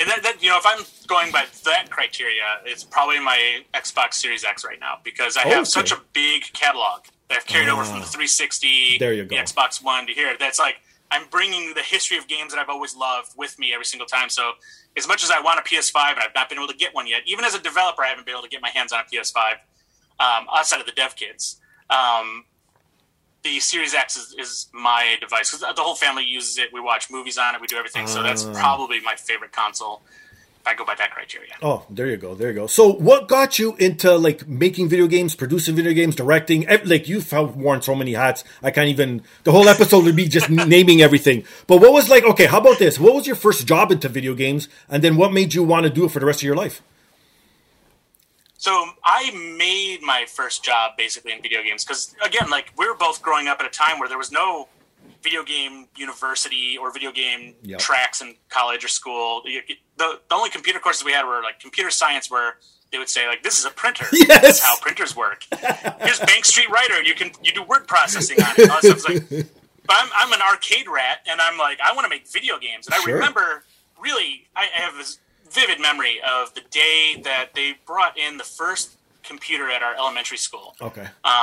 And if I'm going by that criteria, it's probably my Xbox Series X right now because I have such a big catalog that I've carried over from the 360, there you go. The Xbox One to here. That's like, I'm bringing the history of games that I've always loved with me every single time. So as much as I want a PS5, and I've not been able to get one yet, even as a developer, I haven't been able to get my hands on a PS5 outside of the dev kits. The Series X is my device. Cause the whole family uses it. We watch movies on it. We do everything. So that's probably my favorite console. I go by that criteria. Oh, there you go. There you go. So what got you into like making video games, producing video games, directing? Like you've worn so many hats. I can't even, the whole episode would be just naming everything. But what was like, okay, how about this? What was your first job into video games? And then what made you want to do it for the rest of your life? So I made my first job basically in video games. Cause again, like we were both growing up at a time where there was no video game university or video game tracks in college or school. The only computer courses we had were like computer science, where they would say like, this is a printer. Yes. This is how printers work. Here's Bank Street Writer. And you do word processing on it. So I was like, but I'm an arcade rat and I'm like, I want to make video games. And I remember really, I have this vivid memory of the day that they brought in the first computer at our elementary school,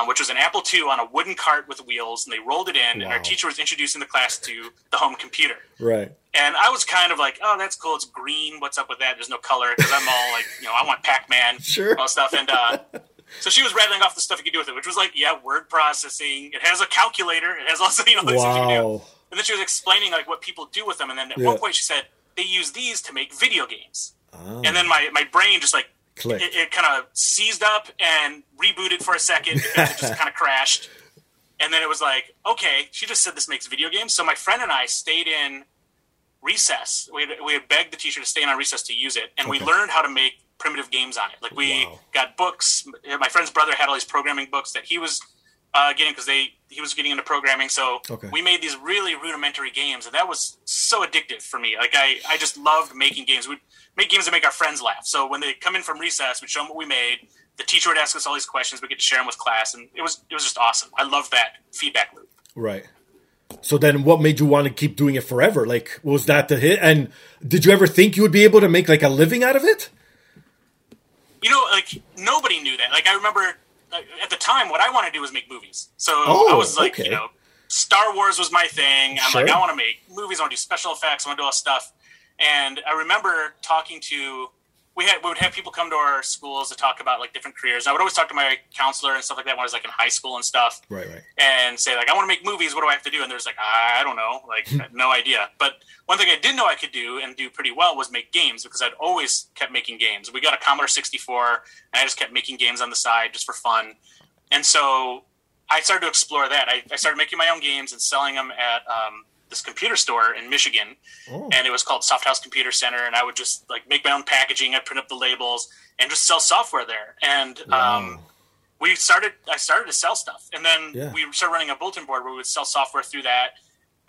which was an Apple II on a wooden cart with wheels, and they rolled it in, and our teacher was introducing the class to the home computer. Right. And I was kind of like, oh, that's cool. It's green. What's up with that? There's no color. Because I'm all like, you know, I want Pac-Man. Sure. All stuff. And so she was rattling off the stuff you could do with it, which was like, yeah, word processing. It has a calculator. It has also, you know, things you can do. And then she was explaining like what people do with them. And then at one point she said, they use these to make video games. Oh. And then my brain just like, It kind of seized up and rebooted for a second. It just kind of crashed. And then it was like, okay, she just said this makes video games. So my friend and I stayed in recess. We had begged the teacher to stay in on recess to use it. And we learned how to make primitive games on it. Like we got books. My friend's brother had all these programming books that he was getting because he was getting into programming. So we made these really rudimentary games. And that was so addictive for me. Like I just loved making games. We'd make games that make our friends laugh. So when they come in from recess, we'd show them what we made. The teacher would ask us all these questions. We get to share them with class. And it was just awesome. I loved that feedback loop. Right. So then what made you want to keep doing it forever? Like, was that the hit? And did you ever think you would be able to make like a living out of it? You know, like nobody knew that. Like I remember at the time, what I wanted to do was make movies. So I was like, you know, Star Wars was my thing. I'm like, I want to make movies. I want to do special effects. I want to do all this stuff. And I remember talking to, we would have people come to our schools to talk about like different careers. And I would always talk to my counselor and stuff like that when I was like in high school and stuff. Right. And say like, I want to make movies. What do I have to do? And there's like, I don't know, like no idea. But one thing I did know I could do and do pretty well was make games because I'd always kept making games. We got a Commodore 64 and I just kept making games on the side just for fun. And so I started to explore that. I started making my own games and selling them at, this computer store in Michigan and it was called Soft House Computer Center. And I would just like make my own packaging. I'd print up the labels and just sell software there. And, I started to sell stuff and then we started running a bulletin board where we would sell software through that.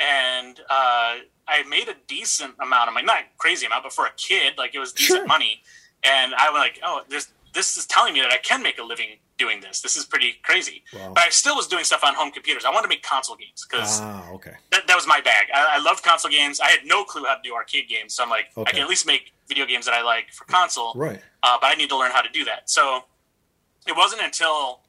And, I made a decent amount of money, not a crazy amount, but for a kid, like it was decent money. And I was like, oh, this is telling me that I can make a living doing this. This is pretty crazy. Wow. But I still was doing stuff on home computers. I wanted to make console games because that was my bag. I loved console games. I had no clue how to do arcade games. So I'm like, I can at least make video games that I like for console. Right. But I need to learn how to do that. So it wasn't until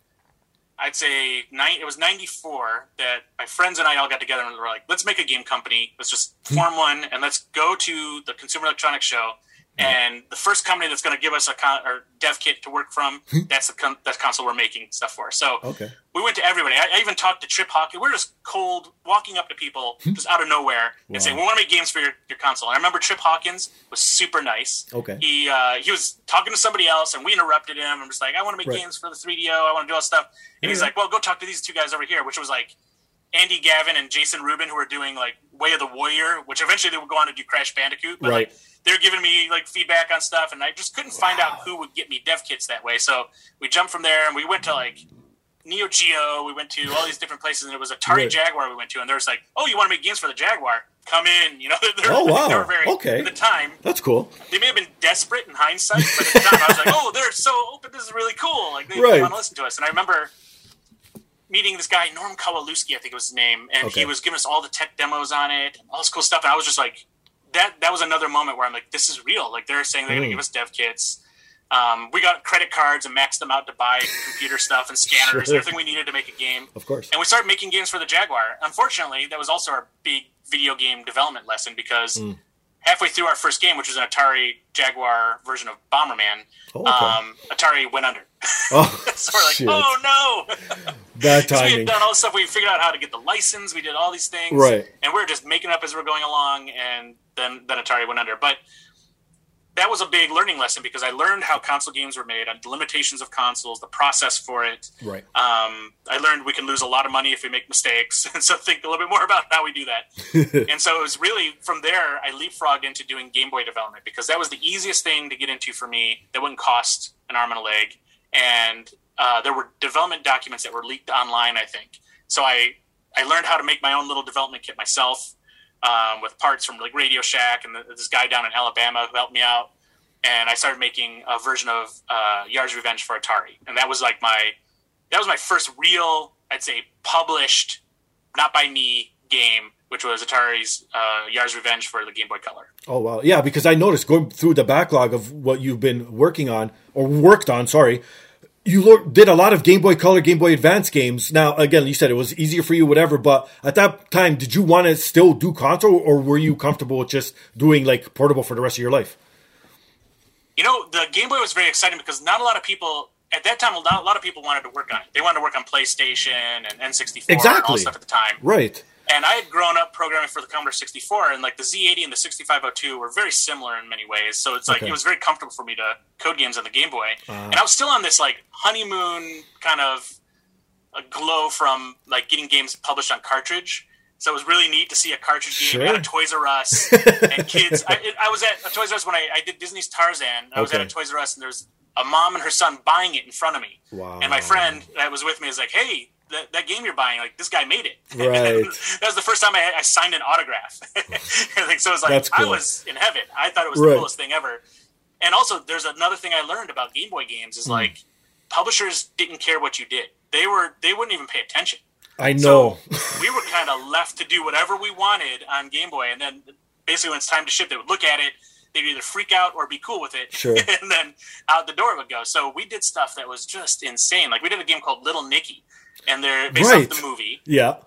I'd say it was 94 that my friends and I all got together and we were like, let's make a game company. Let's just form one and let's go to the Consumer Electronics Show. And the first company that's going to give us our dev kit to work from, that's the console we're making stuff for. So we went to everybody. I even talked to Trip Hawkins. We were just cold walking up to people just out of nowhere and saying, we want to make games for your console. And I remember Trip Hawkins was super nice. Okay. He was talking to somebody else, and we interrupted him. I'm just like, I want to make games for the 3DO. I want to do all stuff. And he's like, well, go talk to these two guys over here, which was like Andy Gavin and Jason Rubin, who were doing like Way of the Warrior, which eventually they would go on to do Crash Bandicoot. But like, they're giving me like feedback on stuff, and I just couldn't find out who would get me dev kits that way. So we jumped from there, and we went to like Neo Geo. We went to all these different places, and it was Atari Jaguar we went to, and there was like, oh, you want to make games for the Jaguar? Come in, you know. They were very at the time. That's cool. They may have been desperate in hindsight, but at the time I was like, oh, they're so open. This is really cool. Like they want to listen to us. And I remember meeting this guy, Norm Kowalewski, I think it was his name, and he was giving us all the tech demos on it, and all this cool stuff, and I was just like, that was another moment where I'm like, this is real. Like, they're saying they're going to give us dev kits, We got credit cards and maxed them out to buy computer stuff and scanners, sure, and everything we needed to make a game. Of course. And we started making games for the Jaguar. Unfortunately, that was also our big video game development lesson, because halfway through our first game, which was an Atari Jaguar version of Bomberman, Atari went under. Oh, so we're like, shit. Oh no! Bad timing. We had done all this stuff. We figured out how to get the license. We did all these things. Right. And we were just making up as we were going along, and then Atari went under. But that was a big learning lesson, because I learned how console games were made, on the limitations of consoles, the process for it. Right. I learned we can lose a lot of money if we make mistakes. And so think a little bit more about how we do that. And so it was really from there, I leapfrogged into doing Game Boy development, because that was the easiest thing to get into for me. That wouldn't cost an arm and a leg. And there were development documents that were leaked online, I think. So I learned how to make my own little development kit myself. With parts from like Radio Shack and this guy down in Alabama who helped me out, and I started making a version of Yar's Revenge for Atari, and that was like my first real, I'd say, published, not by me, game, which was Atari's Yar's Revenge for the Game Boy Color. Oh wow, yeah, because I noticed going through the backlog of what you've been worked on. You did a lot of Game Boy Color, Game Boy Advance games. Now, again, you said it was easier for you, whatever, but at that time, did you want to still do console, or were you comfortable with just doing like portable for the rest of your life? You know, the Game Boy was very exciting because not a lot of people, at that time, a lot of people wanted to work on it. They wanted to work on PlayStation and N64 and all stuff at the time. Right. And I had grown up programming for the Commodore 64, and like the Z80 and the 6502 were very similar in many ways. So it's like it was very comfortable for me to code games on the Game Boy. And I was still on this like honeymoon kind of a glow from like getting games published on cartridge. So it was really neat to see a cartridge game at a Toys R Us and kids. I was at a Toys R Us when I did Disney's Tarzan. I was at a Toys R Us, and there was a mom and her son buying it in front of me. Wow. And my friend that was with me was like, "Hey, that game you're buying, like this guy made it." Right. That was the first time I signed an autograph. So it was like, cool. I was in heaven. I thought it was the coolest thing ever. And also, there's another thing I learned about Game Boy games is like publishers didn't care what you did. They wouldn't even pay attention. I know. So we were kind of left to do whatever we wanted on Game Boy, and then basically when it's time to ship, they would look at it. They'd either freak out or be cool with it. Sure. And then out the door it would go. So we did stuff that was just insane. Like we did a game called Little Nicky. And they're based off the movie. Yeah.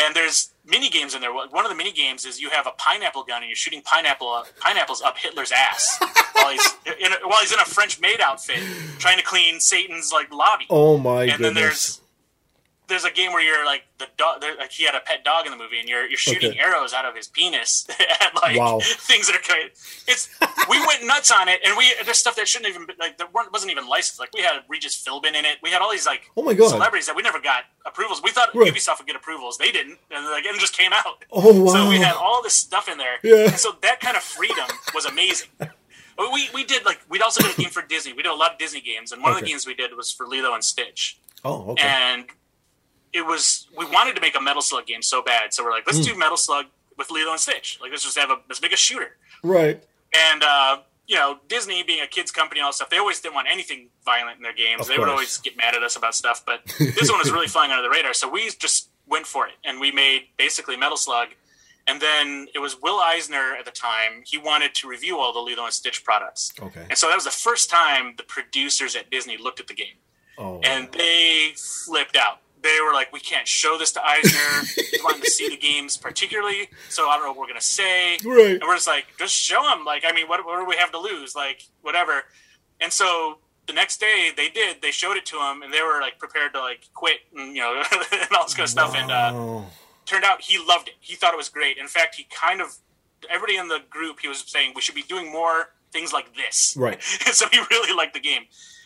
And there's mini games in there. One of the mini games is you have a pineapple gun and you're shooting pineapples up Hitler's ass while he's in a French maid outfit trying to clean Satan's like lobby. Oh my goodness. And then there's a game where you're like the dog. Like he had a pet dog in the movie, and you're shooting arrows out of his penis at like things that are. We went nuts on it, and there's stuff that shouldn't even wasn't even licensed. Like we had Regis Philbin in it. We had all these like celebrities that we never got approvals. We thought Ubisoft would get approvals. They didn't, and it just came out. Oh wow! So we had all this stuff in there, and so that kind of freedom was amazing. We did we'd also did a game for Disney. We did a lot of Disney games, and one of the games we did was for Lilo and Stitch. Oh, okay. And we wanted to make a Metal Slug game so bad, so we're like, let's do Metal Slug with Lilo and Stitch. Like, let's just have let's make a shooter. Right. And, Disney being a kid's company and all that stuff, they always didn't want anything violent in their games. They would always get mad at us about stuff, but this one was really flying under the radar, so we just went for it. And we made basically Metal Slug, and then it was Will Eisner at the time. He wanted to review all the Lilo and Stitch products. Okay. And so that was the first time the producers at Disney looked at the game. Oh. And they flipped out. They were like, we can't show this to Eisner. He wanted to see the games particularly, so I don't know what we're going to say. Right. And we're just like, just show him. Like, I mean, what do we have to lose? Like, whatever. And so the next day they showed it to him, and they were like prepared to like quit and, and all this kind of stuff. And turned out he loved it. He thought it was great. In fact, everybody in the group, he was saying, we should be doing more things like this. Right. And so he really liked the game.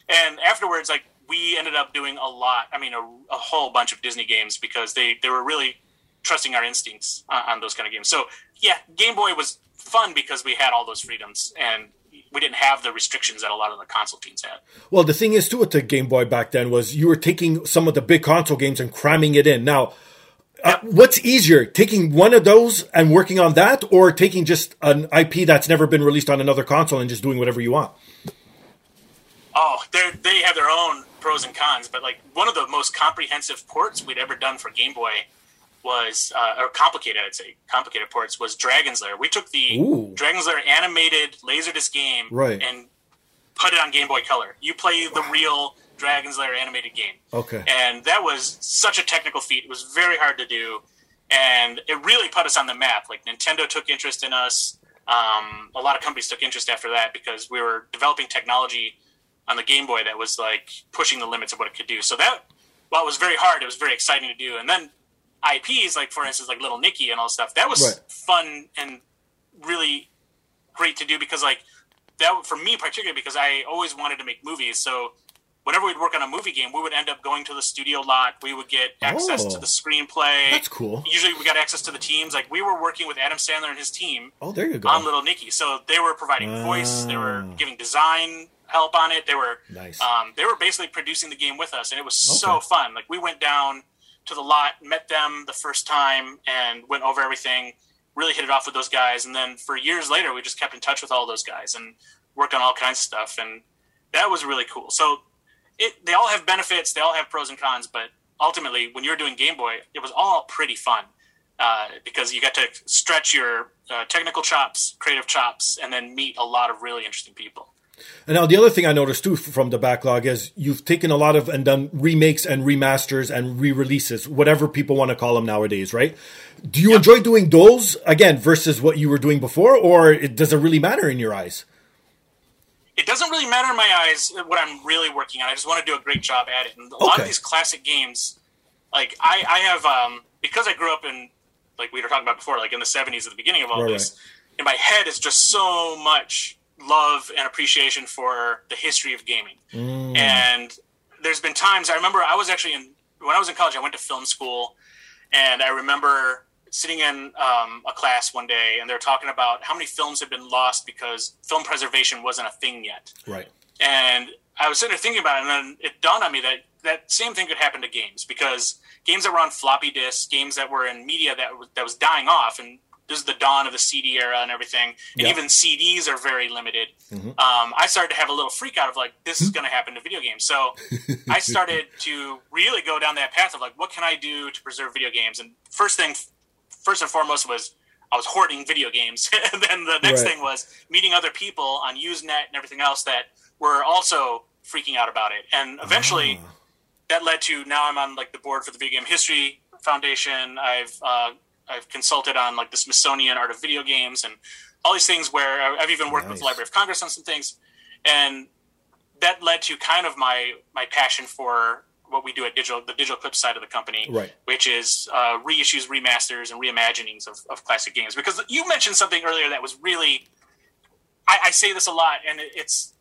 And afterwards, we ended up doing a lot. I mean, a whole bunch of Disney games because they were really trusting our instincts on those kind of games. So yeah, Game Boy was fun because we had all those freedoms and we didn't have the restrictions that a lot of the console teams had. Well, the thing is too with the Game Boy back then was you were taking some of the big console games and cramming it in. Now, what's easier, taking one of those and working on that, or taking just an IP that's never been released on another console and just doing whatever you want? Oh, they have their own pros and cons, but like one of the most comprehensive ports we'd ever done for Game Boy was, or complicated, I'd say, complicated ports was Dragon's Lair. We took the Dragon's Lair animated Laserdisc game and put it on Game Boy Color. You play the real Dragon's Lair animated game. Okay. And that was such a technical feat. It was very hard to do. And it really put us on the map. Like, Nintendo took interest in us. A lot of companies took interest after that because we were developing technology on the Game Boy that was, like, pushing the limits of what it could do. So that, while it was very hard, it was very exciting to do. And then IPs, like, for instance, like Little Nicky and all stuff, that was fun and really great to do because, like, that for me particularly because I always wanted to make movies. So whenever we'd work on a movie game, we would end up going to the studio lot. We would get access to the screenplay. That's cool. Usually we got access to the teams. Like, we were working with Adam Sandler and his team on Little Nicky. So they were providing voice. They were giving design help on it. They were they were basically producing the game with us, and it was so fun. Like, we went down to the lot, met them the first time, and went over everything. Really hit it off with those guys, and then for years later, we just kept in touch with all those guys and worked on all kinds of stuff, and that was really cool. So they all have benefits, they all have pros and cons, but ultimately, when you're doing Game Boy, it was all pretty fun because you got to stretch your technical chops, creative chops, and then meet a lot of really interesting people. And now the other thing I noticed too from the backlog is you've taken a lot of and done remakes and remasters and re-releases, whatever people want to call them nowadays, right? Do you enjoy doing those again versus what you were doing before, or does it really matter in your eyes? It doesn't really matter in my eyes what I'm really working on. I just want to do a great job at it. And a lot of these classic games, like I have, because I grew up in, like we were talking about before, like in the 70s at the beginning of all this, in my head is just so much love and appreciation for the history of gaming. And there's been times, I remember I was actually when I was in college, I went to film school, and I remember sitting in a class one day, and they're talking about how many films had been lost because film preservation wasn't a thing yet. Right. And I was sitting there thinking about it, and then it dawned on me that that same thing could happen to games, because games that were on floppy disks, games that were in media that was dying off, and this is the dawn of the CD era and everything. And even CDs are very limited. I started to have a little freak out of like, this is going to happen to video games. So I started to really go down that path of like, what can I do to preserve video games? And first and foremost was I was hoarding video games. And then the next thing was meeting other people on Usenet and everything else that were also freaking out about it. And eventually that led to now I'm on like the board for the Video Game History Foundation. I've consulted on like the Smithsonian Art of Video Games and all these things where I've even worked with the Library of Congress on some things. And that led to kind of my passion for what we do at the Digital Eclipse side of the company, which is reissues, remasters, and reimaginings of classic games. Because you mentioned something earlier that was really, I say this a lot, and it's,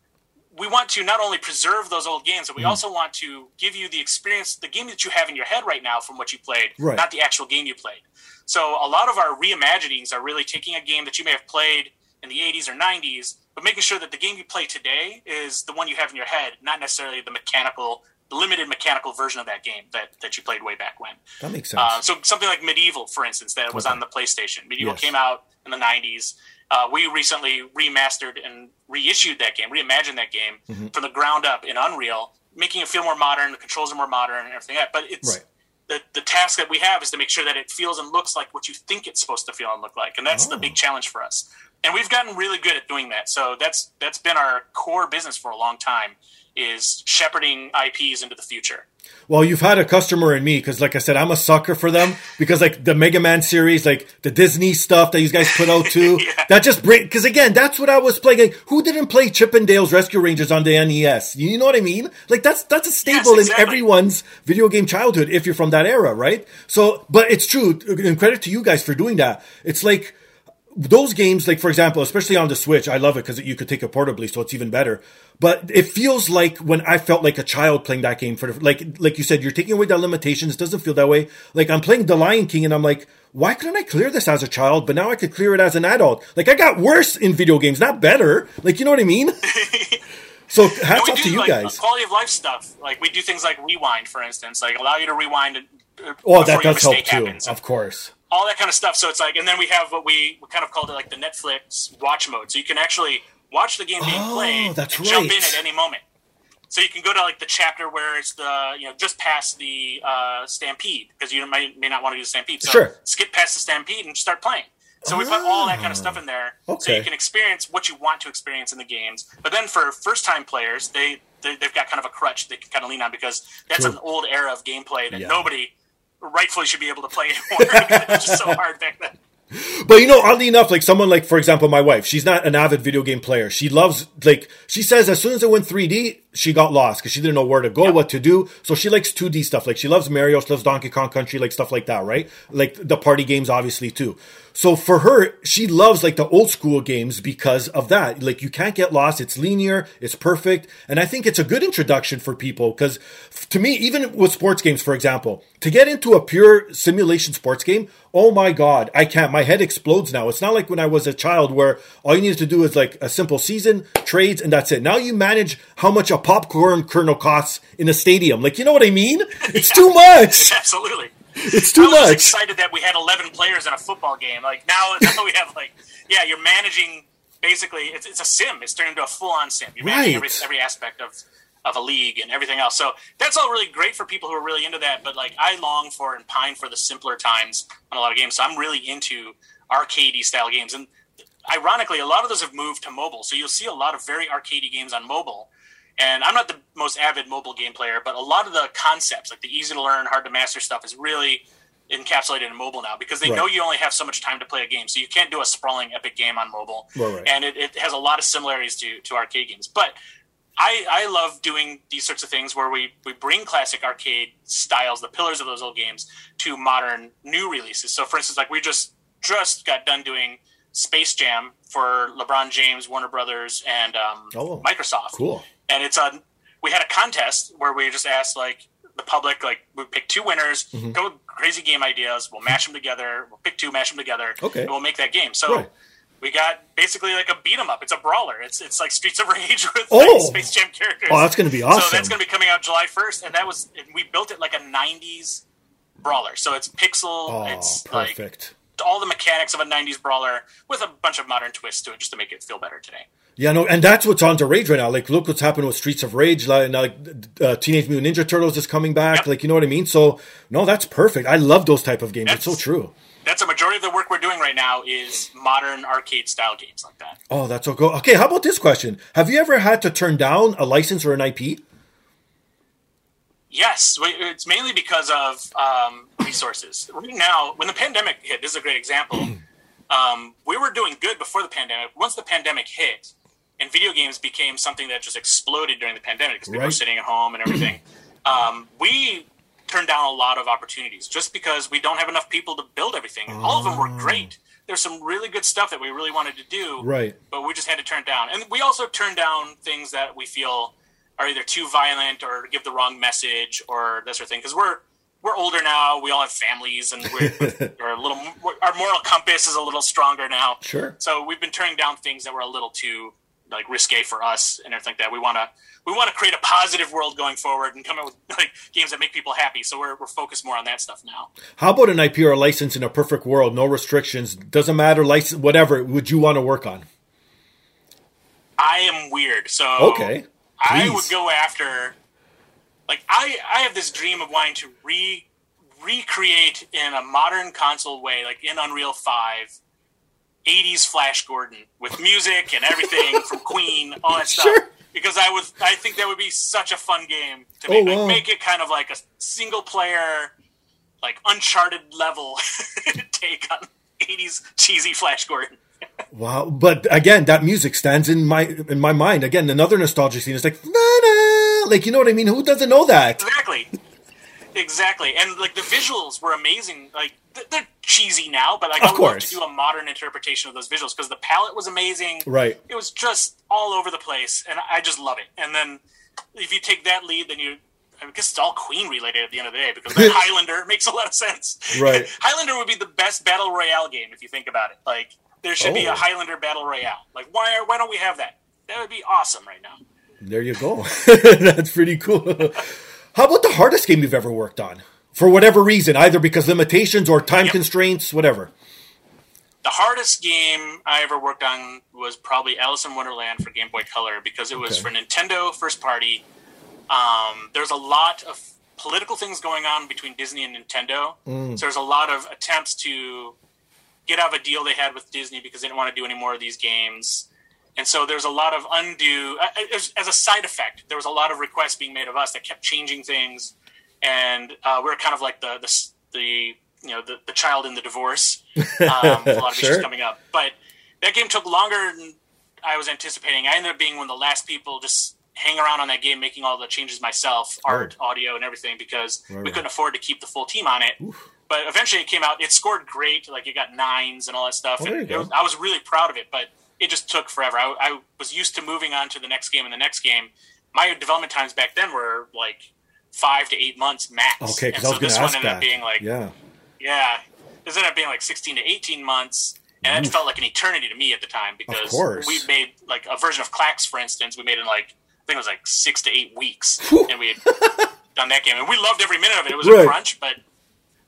we want to not only preserve those old games, but we also want to give you the experience, the game that you have in your head right now from what you played, not the actual game you played. So a lot of our reimaginings are really taking a game that you may have played in the 80s or 90s, but making sure that the game you play today is the one you have in your head, not necessarily the limited mechanical version of that game that you played way back when. That makes sense. So something like Medieval, for instance, that was on the PlayStation. Medieval came out in the 90s. We recently remastered and reissued that game, reimagined that game from the ground up in Unreal, making it feel more modern, the controls are more modern and everything like that. But it's... The task that we have is to make sure that it feels and looks like what you think it's supposed to feel and look like. And that's the big challenge for us. And we've gotten really good at doing that. So that's been our core business for a long time, is shepherding IPs into the future. Well, you've had a customer in me because, like I said, I'm a sucker for them because, like, the Mega Man series, like, the Disney stuff that you guys put out, too. That just brings... Because, again, that's what I was playing. Like, who didn't play Chip and Dale's Rescue Rangers on the NES? You know what I mean? Like, that's a staple in everyone's video game childhood if you're from that era, right? So, but it's true. And credit to you guys for doing that. It's like... Those games, like, for example, especially on the Switch, I love it because you could take it portably, so it's even better. But it feels like when I felt like a child playing that game. Like you said, you're taking away the limitations. It doesn't feel that way. Like, I'm playing The Lion King, and I'm like, why couldn't I clear this as a child? But now I could clear it as an adult. Like, I got worse in video games, not better. Like, you know what I mean? So hats off to you guys. Quality of life stuff. Like, we do things like rewind, for instance. Like, allow you to rewind before that does help, too. Happens. Of course. All that kind of stuff. So it's like, and then we have what we kind of called it like the Netflix watch mode. So you can actually watch the game being played and jump in at any moment. So you can go to like the chapter where it's just past the stampede, because you may not want to do the stampede. So skip past the stampede and start playing. So we put all that kind of stuff in there, so you can experience what you want to experience in the games. But then for first-time players, they've got kind of a crutch they can kind of lean on, because that's an old era of gameplay that nobody rightfully should be able to play anymore. It was just so hard back then. But, you know, oddly enough, like someone like, for example, my wife, she's not an avid video game player. She loves, like, she says as soon as it went 3D, she got lost because she didn't know where to go, what to do. So she likes 2D stuff. Like, she loves Mario, she loves Donkey Kong Country, like stuff like that, right? Like the party games, obviously, too. So for her, she loves like the old school games because of that. Like, you can't get lost. It's linear. It's perfect. And I think it's a good introduction for people, because to me, even with sports games, for example, to get into a pure simulation sports game, oh my God, I can't. My head explodes now. It's not like when I was a child where all you needed to do is like a simple season, trades, and that's it. Now you manage how much a popcorn kernel costs in a stadium. Like, you know what I mean? It's too much. Absolutely. It's too much. I was excited that we had 11 players in a football game. Like, now we have, like, you're managing, basically, it's a sim. It's turned into a full-on sim. You're managing every aspect of a league and everything else. So that's all really great for people who are really into that. But, like, I long for and pine for the simpler times on a lot of games. So I'm really into arcadey style games. And ironically, a lot of those have moved to mobile. So you'll see a lot of very arcadey games on mobile. And I'm not the most avid mobile game player, but a lot of the concepts, like the easy-to-learn, hard-to-master stuff, is really encapsulated in mobile now, because they know you only have so much time to play a game, so you can't do a sprawling epic game on mobile. And it has a lot of similarities to arcade games. But I love doing these sorts of things where we bring classic arcade styles, the pillars of those old games, to modern new releases. So, for instance, like we just got done doing Space Jam for LeBron James, Warner Brothers, and Microsoft. Cool. And it's on. We had a contest where we just asked, like, the public, like, we pick two winners, go with crazy game ideas, we'll mash them together, we'll pick two, mash them together, and we'll make that game. So we got basically like a beat 'em up. It's a brawler. It's like Streets of Rage with like, Space Jam characters. Oh, that's gonna be awesome. So that's gonna be coming out July 1st, and we built it like a 90s brawler. So it's pixel. Oh, it's perfect. Like all the mechanics of a 90s brawler with a bunch of modern twists to it, just to make it feel better today. Yeah, no, and that's what's on to Rage right now. Like, look what's happened with Streets of Rage. Like Teenage Mutant Ninja Turtles is coming back. Yep. Like, you know what I mean? So, no, that's perfect. I love those type of games. It's so true. That's a majority of the work we're doing right now is modern arcade-style games like that. Oh, that's so cool. Okay, how about this question? Have you ever had to turn down a license or an IP? Yes. It's mainly because of resources. Right now, when the pandemic hit, this is a great example. We were doing good before the pandemic. Once the pandemic hit, and video games became something that just exploded during the pandemic because people were sitting at home and everything. We turned down a lot of opportunities just because we don't have enough people to build everything. Oh. All of them were great. There's some really good stuff that we really wanted to do, but we just had to turn it down. And we also turned down things that we feel are either too violent or give the wrong message or that sort of thing, because we're older now. We all have families, and our moral compass is a little stronger now. Sure. So we've been turning down things that were a little too, like, risque for us and everything like that. We want to create a positive world going forward and come up with, like, games that make people happy. So we're focused more on that stuff now. How about an IP or a license in a perfect world, no restrictions, doesn't matter, license, whatever, would you want to work on? I am weird. So I would go after, like, I have this dream of wanting to recreate in a modern console way, like in Unreal 5, 80s Flash Gordon with music and everything from Queen, all that stuff. Sure. Because I think that would be such a fun game to make. Wow. Like, make it kind of like a single player, like Uncharted level take on 80s cheesy Flash Gordon. Wow! But again, that music stands in my mind. Again, another nostalgic scene is like na-na! Like, you know what I mean? Who doesn't know that? Exactly. And like the visuals were amazing. Like, they're cheesy now, but like, I would love to do a modern interpretation of those visuals because the palette was amazing. Right. It was just all over the place, and I just love it. And then if you take that lead, then I guess it's all Queen related at the end of the day, because like Highlander makes a lot of sense. Right. Highlander would be the best battle royale game if you think about it. Like, there should be a Highlander battle royale. Like, why don't we have that? That would be awesome right now. There you go. That's pretty cool. How about the hardest game you've ever worked on? For whatever reason, either because limitations or time constraints, whatever. The hardest game I ever worked on was probably Alice in Wonderland for Game Boy Color, because it was for Nintendo first party. There's a lot of political things going on between Disney and Nintendo. So there's a lot of attempts to get out of a deal they had with Disney because they didn't want to do any more of these games. And so there's a lot of undue, as a side effect, there was a lot of requests being made of us that kept changing things. And we're kind of like the child in the divorce. With a lot of issues coming up. But that game took longer than I was anticipating. I ended up being one of the last people just hang around on that game, making all the changes myself, art, audio, and everything, because we couldn't afford to keep the full team on it. Oof. But eventually it came out. It scored great. Like, it got 9s and all that stuff. And I was really proud of it, but it just took forever. I was used to moving on to the next game and the next game. My development times back then were like 5 to 8 months max. Okay, because this one ended up being like, this ended up being like 16 to 18 months. And it felt like an eternity to me at the time, because we made like a version of Clax, for instance, we made in like, I think it was like 6 to 8 weeks. Whew. And we had done that game. And we loved every minute of it. It was a crunch, but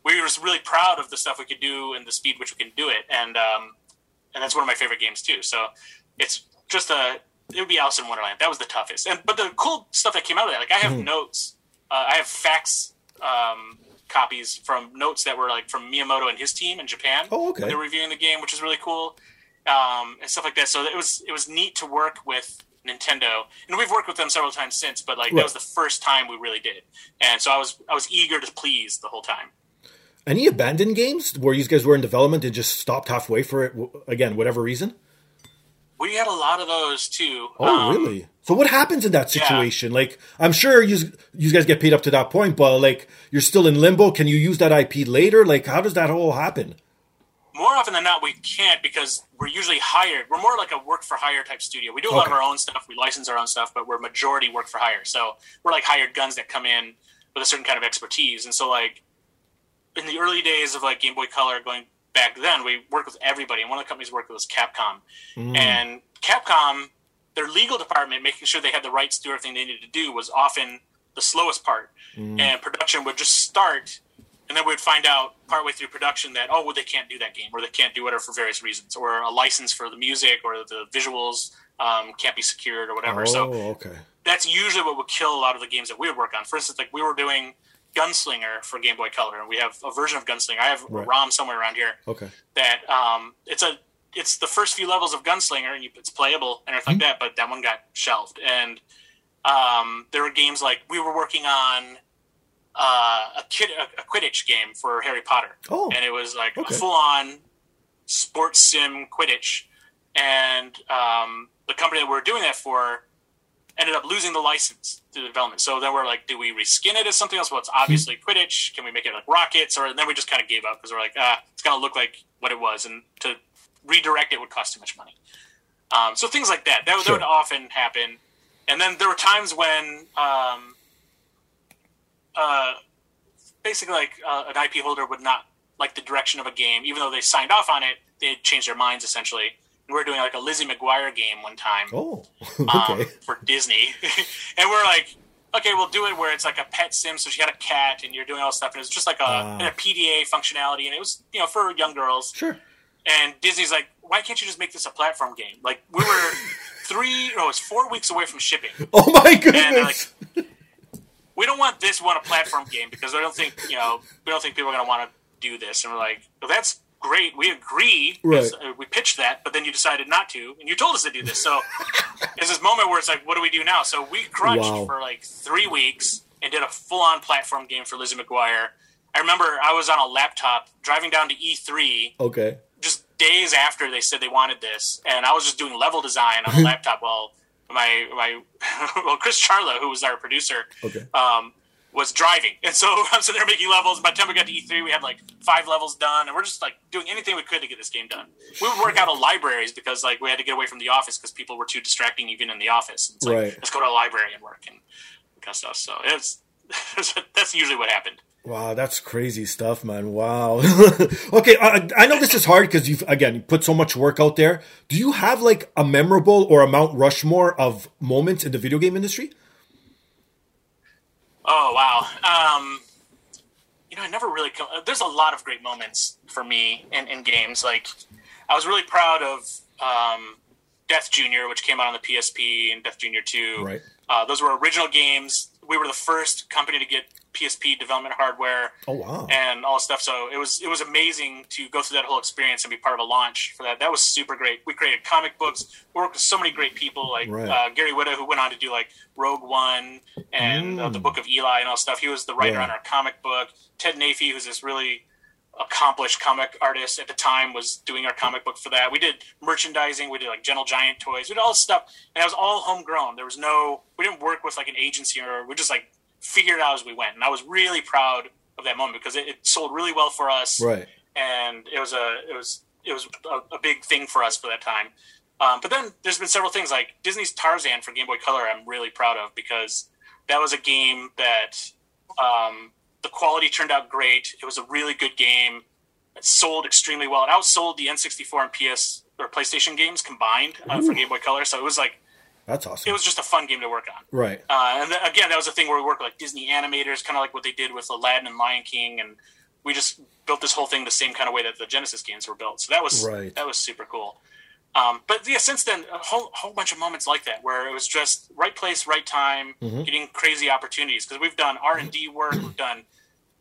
we were really proud of the stuff we could do and the speed which we can do it. And that's one of my favorite games too. So it's just it would be Alice in Wonderland. That was the toughest. But the cool stuff that came out of that, like I have notes, I have fax copies from notes that were like from Miyamoto and his team in Japan. Oh, okay. They were reviewing the game, which is really cool, and stuff like that. So it was neat to work with Nintendo, and we've worked with them several times since. But like that was the first time we really did it, and so I was eager to please the whole time. Any abandoned games where you guys were in development and just stopped halfway for it, again, whatever reason? We had a lot of those, too. Oh, really? So what happens in that situation? Yeah. Like, I'm sure you guys get paid up to that point, but, like, you're still in limbo. Can you use that IP later? Like, how does that all happen? More often than not, we can't, because we're usually hired. We're more like a work-for-hire type studio. We do a lot of our own stuff. We license our own stuff, but we're majority work-for-hire. So we're, like, hired guns that come in with a certain kind of expertise. And so, like, in the early days of like Game Boy Color, going back then, we worked with everybody, and one of the companies we worked with was Capcom. And Capcom, their legal department, making sure they had the rights to do everything they needed to do, was often the slowest part. And production would just start, and then we would find out partway through production that they can't do that game, or they can't do whatever for various reasons, or a license for the music or the visuals can't be secured or whatever. That's usually what would kill a lot of the games that we would work on. For instance, like we were doing Gunslinger for Game Boy Color, and we have a version of Gunslinger. I have a ROM somewhere around here. That it's the first few levels of Gunslinger, and it's playable and everything like that. But that one got shelved. And there were games like we were working on a Quidditch game for Harry Potter, and it was like a full-on sports sim Quidditch. And the company that we were doing that for ended up losing the license to the development. So then we're like, do we reskin it as something else? Well, it's obviously Quidditch. Can we make it like rockets? Or then we just kind of gave up because we're like, it's going to look like what it was. And to redirect it would cost too much money. So things like that. That would often happen. And then there were times when basically like an IP holder would not like the direction of a game. Even though they signed off on it, they had changed their minds essentially. We were doing like a Lizzie McGuire game one time for Disney. And we're like, okay, we'll do it where it's like a pet sim. So she had a cat and you're doing all this stuff. And it's just like a PDA functionality. And it was, you know, for young girls. Sure. And Disney's like, why can't you just make this a platform game? Like we were 4 weeks away from shipping. Oh my goodness. And they're like, we don't want this one a platform game because we don't think people are going to want to do this. And we're like, well, that's great, we agree. Right. We pitched that, but then you decided not to, and you told us to do this. So there's this moment where it's like, what do we do now? So we crunched for like 3 weeks and did a full-on platform game for Lizzie McGuire. I remember I was on a laptop driving down to E3. Just days after they said they wanted this, and I was just doing level design on a laptop while my Chris Charla, who was our producer, was driving. And so I'm sitting there making levels. By the time we got to E3, we had like 5 levels done, and we're just like doing anything we could to get this game done. We would work out of libraries because like we had to get away from the office because people were too distracting even in the office. It's like, let's go to a library and work and kind of stuff. So that's usually what happened. Wow, that's crazy stuff, man. Wow. Okay, I know this is hard because you put so much work out there. Do you have like a memorable or a Mount Rushmore of moments in the video game industry? Oh, wow. I never really... There's a lot of great moments for me in games. Like, I was really proud of Death Jr., which came out on the PSP, and Death Jr. 2. Those were original games. We were the first company to get PSP development hardware. Oh, wow. And all this stuff. So it was amazing to go through that whole experience and be part of a launch for that. That was super great. We created comic books. We worked with so many great people, like Gary Whitta, who went on to do like Rogue One and the Book of Eli and all stuff. He was the writer on our comic book. Ted Nafee, who's this really accomplished comic artist at the time, was doing our comic book for that. We did merchandising. We did like Gentle Giant toys. We did all this stuff, and it was all homegrown. There was no, we didn't work with like an agency, or we just like figured it out as we went. And I was really proud of that moment because it sold really well for us, right? And it was a big thing for us for that time. But then there's been several things like Disney's Tarzan for Game Boy Color. I'm really proud of because that was a game that. The quality turned out great. It was a really good game. It sold extremely well. It outsold the N64 and PS or PlayStation games combined for Game Boy Color. So it was like, that's awesome. It was just a fun game to work on. Right. And then, again, that was a thing where we worked with like Disney animators, kind of like what they did with Aladdin and Lion King. And we just built this whole thing the same kind of way that the Genesis games were built. So that was super cool. But yeah, since then, a whole bunch of moments like that where it was just right place, right time, getting crazy opportunities. Because we've done R&D work, we've done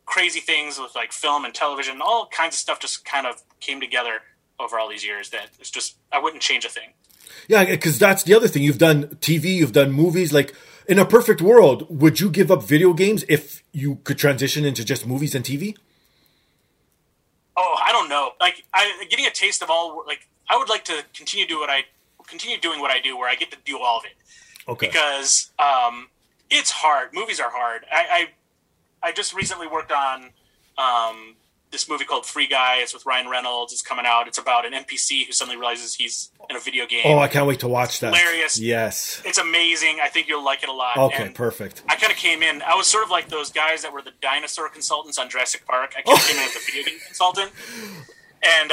crazy things with like film and television, all kinds of stuff just kind of came together over all these years that it's just, I wouldn't change a thing. Yeah, because that's the other thing. You've done TV, you've done movies. Like, in a perfect world, would you give up video games if you could transition into just movies and TV? Oh, I don't know. Like, getting a taste of all, like, I would like to continue doing what I do, where I get to do all of it. Okay. Because it's hard. Movies are hard. I just recently worked on this movie called Free Guy. It's with Ryan Reynolds. It's coming out. It's about an NPC who suddenly realizes he's in a video game. Oh, I can't wait to watch that. It's hilarious. Yes. It's amazing. I think you'll like it a lot. Okay, and perfect. I kind of came in. I was sort of like those guys that were the dinosaur consultants on Jurassic Park. I came in as a video game consultant. And...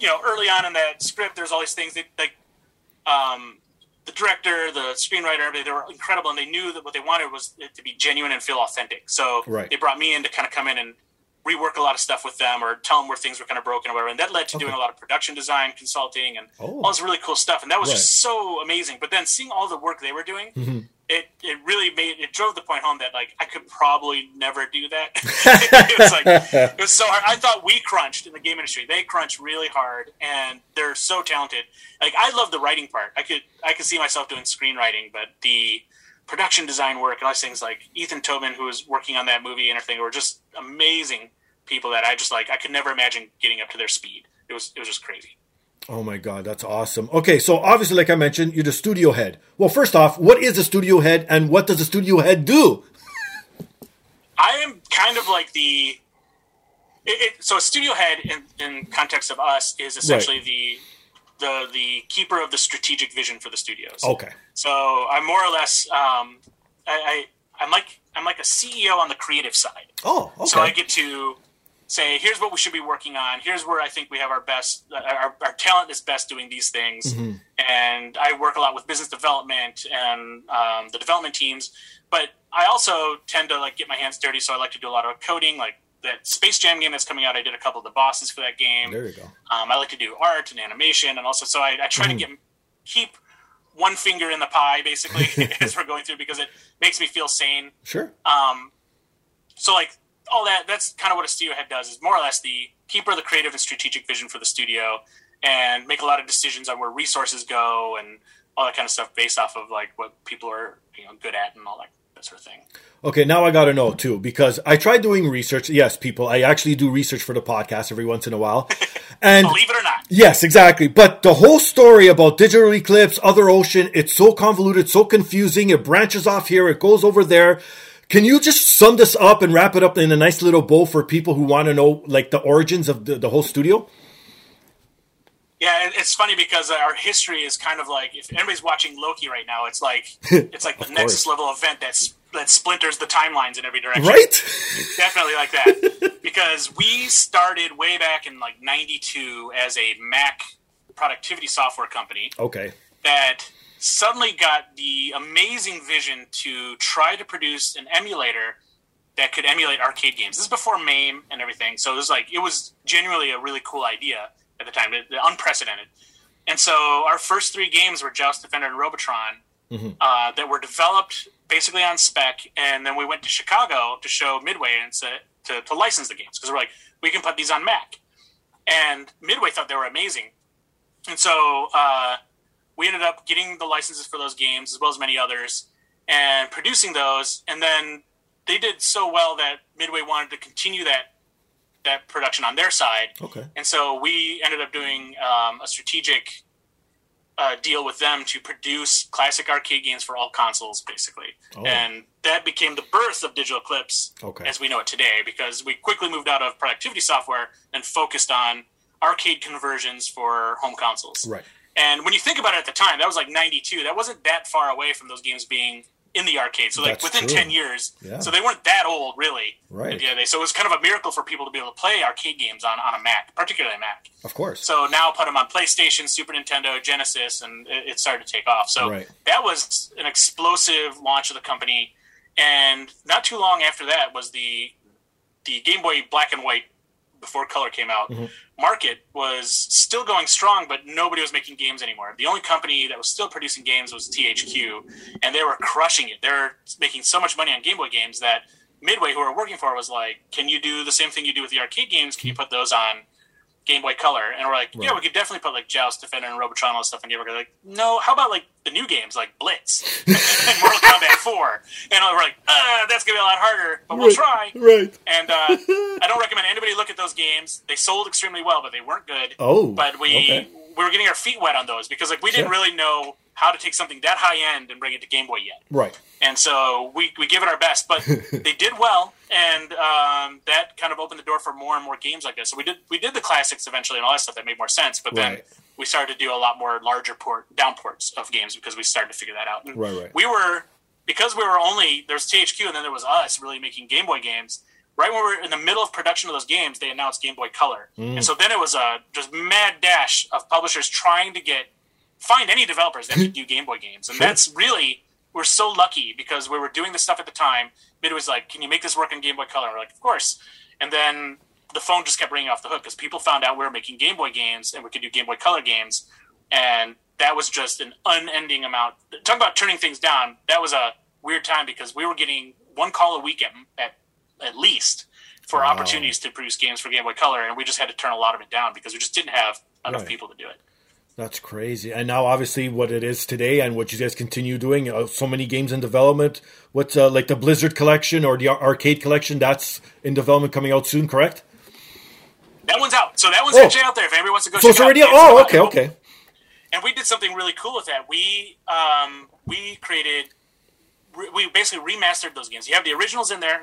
you know, early on in that script, there's all these things that, like, the director, the screenwriter, everybody, they were incredible, and they knew that what they wanted was it to be genuine and feel authentic. So they brought me in to kind of come in and rework a lot of stuff with them or tell them where things were kind of broken or whatever. And that led to doing a lot of production design, consulting, and all this really cool stuff. And that was just so amazing. But then seeing all the work they were doing, it really made it drove the point home that like I could probably never do that. It was like it was so hard. I thought we crunched in the game industry. They crunch really hard, and they're so talented. Like I love the writing part. I could see myself doing screenwriting, but the production design work and all these things like Ethan Tobin, who was working on that movie and everything, were just amazing people that I just like. I could never imagine getting up to their speed. It was just crazy. Oh my God, that's awesome. Okay, so obviously, like I mentioned, you're the studio head. Well, first off, what is a studio head and what does a studio head do? I am kind of like the... So a studio head, in context of us, is essentially the keeper of the strategic vision for the studios. Okay. So I'm more or less... I'm like a CEO on the creative side. Oh, okay. So I get to... say, here's what we should be working on. Here's where I think we have our best, our talent is best doing these things. And I work a lot with business development and the development teams. But I also tend to like get my hands dirty, so I like to do a lot of coding. Like that Space Jam game that's coming out, I did a couple of the bosses for that game. There you go. I like to do art and animation, and also so I try to keep one finger in the pie basically as we're going through because it makes me feel sane. Sure. So like. All that's kind of what a studio head does is more or less the keeper of the creative and strategic vision for the studio and make a lot of decisions on where resources go and all that kind of stuff based off of like what people are, you know, good at and all that sort of thing. Okay. Now I got to know too, because I tried doing research. Yes, people, I actually do research for the podcast every once in a while. And believe it or not. Yes, exactly. But the whole story about Digital Eclipse, Other Ocean, it's so convoluted, so confusing. It branches off here. It goes over there. Can you just sum this up and wrap it up in a nice little bow for people who want to know, like, the origins of the whole studio? Yeah, it's funny because our history is kind of like, if anybody's watching Loki right now, it's like the next level event that splinters the timelines in every direction. Right? Definitely like that. Because we started way back in, like, 92 as a Mac productivity software company. Okay. That... suddenly got the amazing vision to try to produce an emulator that could emulate arcade games. This is before MAME and everything. So it was genuinely a really cool idea at the time, unprecedented. And so our first three games were Joust, Defender, and Robotron that were developed basically on spec, and then we went to Chicago to show Midway and to license the games, because we're like, we can put these on Mac. And Midway thought they were amazing. And so we ended up getting the licenses for those games, as well as many others, and producing those. And then they did so well that Midway wanted to continue that production on their side. Okay. And so we ended up doing a strategic deal with them to produce classic arcade games for all consoles, basically. Oh. And that became the birth of Digital Eclipse, okay, as we know it today, because we quickly moved out of productivity software and focused on arcade conversions for home consoles. Right. And when you think about it, at the time, that was like 92. That wasn't that far away from those games being in the arcade. So like, that's within true. 10 years. Yeah. So they weren't that old, really. Right. So it was kind of a miracle for people to be able to play arcade games on a Mac, particularly a Mac. Of course. So now put them on PlayStation, Super Nintendo, Genesis, and it started to take off. So right. That was an explosive launch of the company. And not too long after that was the Game Boy Black and White, before color came out, mm-hmm. market was still going strong, but nobody was making games anymore. The only company that was still producing games was THQ, and they were crushing it. They were making so much money on Game Boy games that Midway, who we were working for, was like, can you do the same thing you do with the arcade games? Can you put those on Game Boy Color? And we're like, yeah, right. We could definitely put like Joust, Defender, and Robotron, all this stuff. And they were like, no, how about like the new games like Blitz and Mortal Kombat 4? And we're like, that's going to be a lot harder, but we'll try. Right. And I don't recommend anybody look at those games. They sold extremely well, but they weren't good. Oh, but we were getting our feet wet on those, because like we didn't really know how to take something that high-end and bring it to Game Boy yet. Right. And so we give it our best, but they did well, and that kind of opened the door for more and more games like this. So we did the classics eventually and all that stuff that made more sense, but then we started to do a lot more larger downports of games, because we started to figure that out. And because we were only, there was THQ and then there was us really making Game Boy games. Right when we were in the middle of production of those games, they announced Game Boy Color. Mm. And so then it was a just mad dash of publishers trying to find any developers that could do Game Boy games. And that's really, we're so lucky, because we were doing this stuff at the time. Midway's like, can you make this work on Game Boy Color? And we're like, of course. And then the phone just kept ringing off the hook, because people found out we were making Game Boy games and we could do Game Boy Color games. And that was just an unending amount. Talk about turning things down. That was a weird time, because we were getting one call a week at least for opportunities to produce games for Game Boy Color. And we just had to turn a lot of it down, because we just didn't have enough people to do it. That's crazy. And now, obviously, what it is today and what you guys continue doing, so many games in development. What's like the Blizzard collection or the arcade collection, that's in development, coming out soon, correct? That one's out. So that one's actually out there if anybody wants to go check it out. So it's already out? Oh, okay. And we did something really cool with that. We basically remastered those games. You have the originals in there.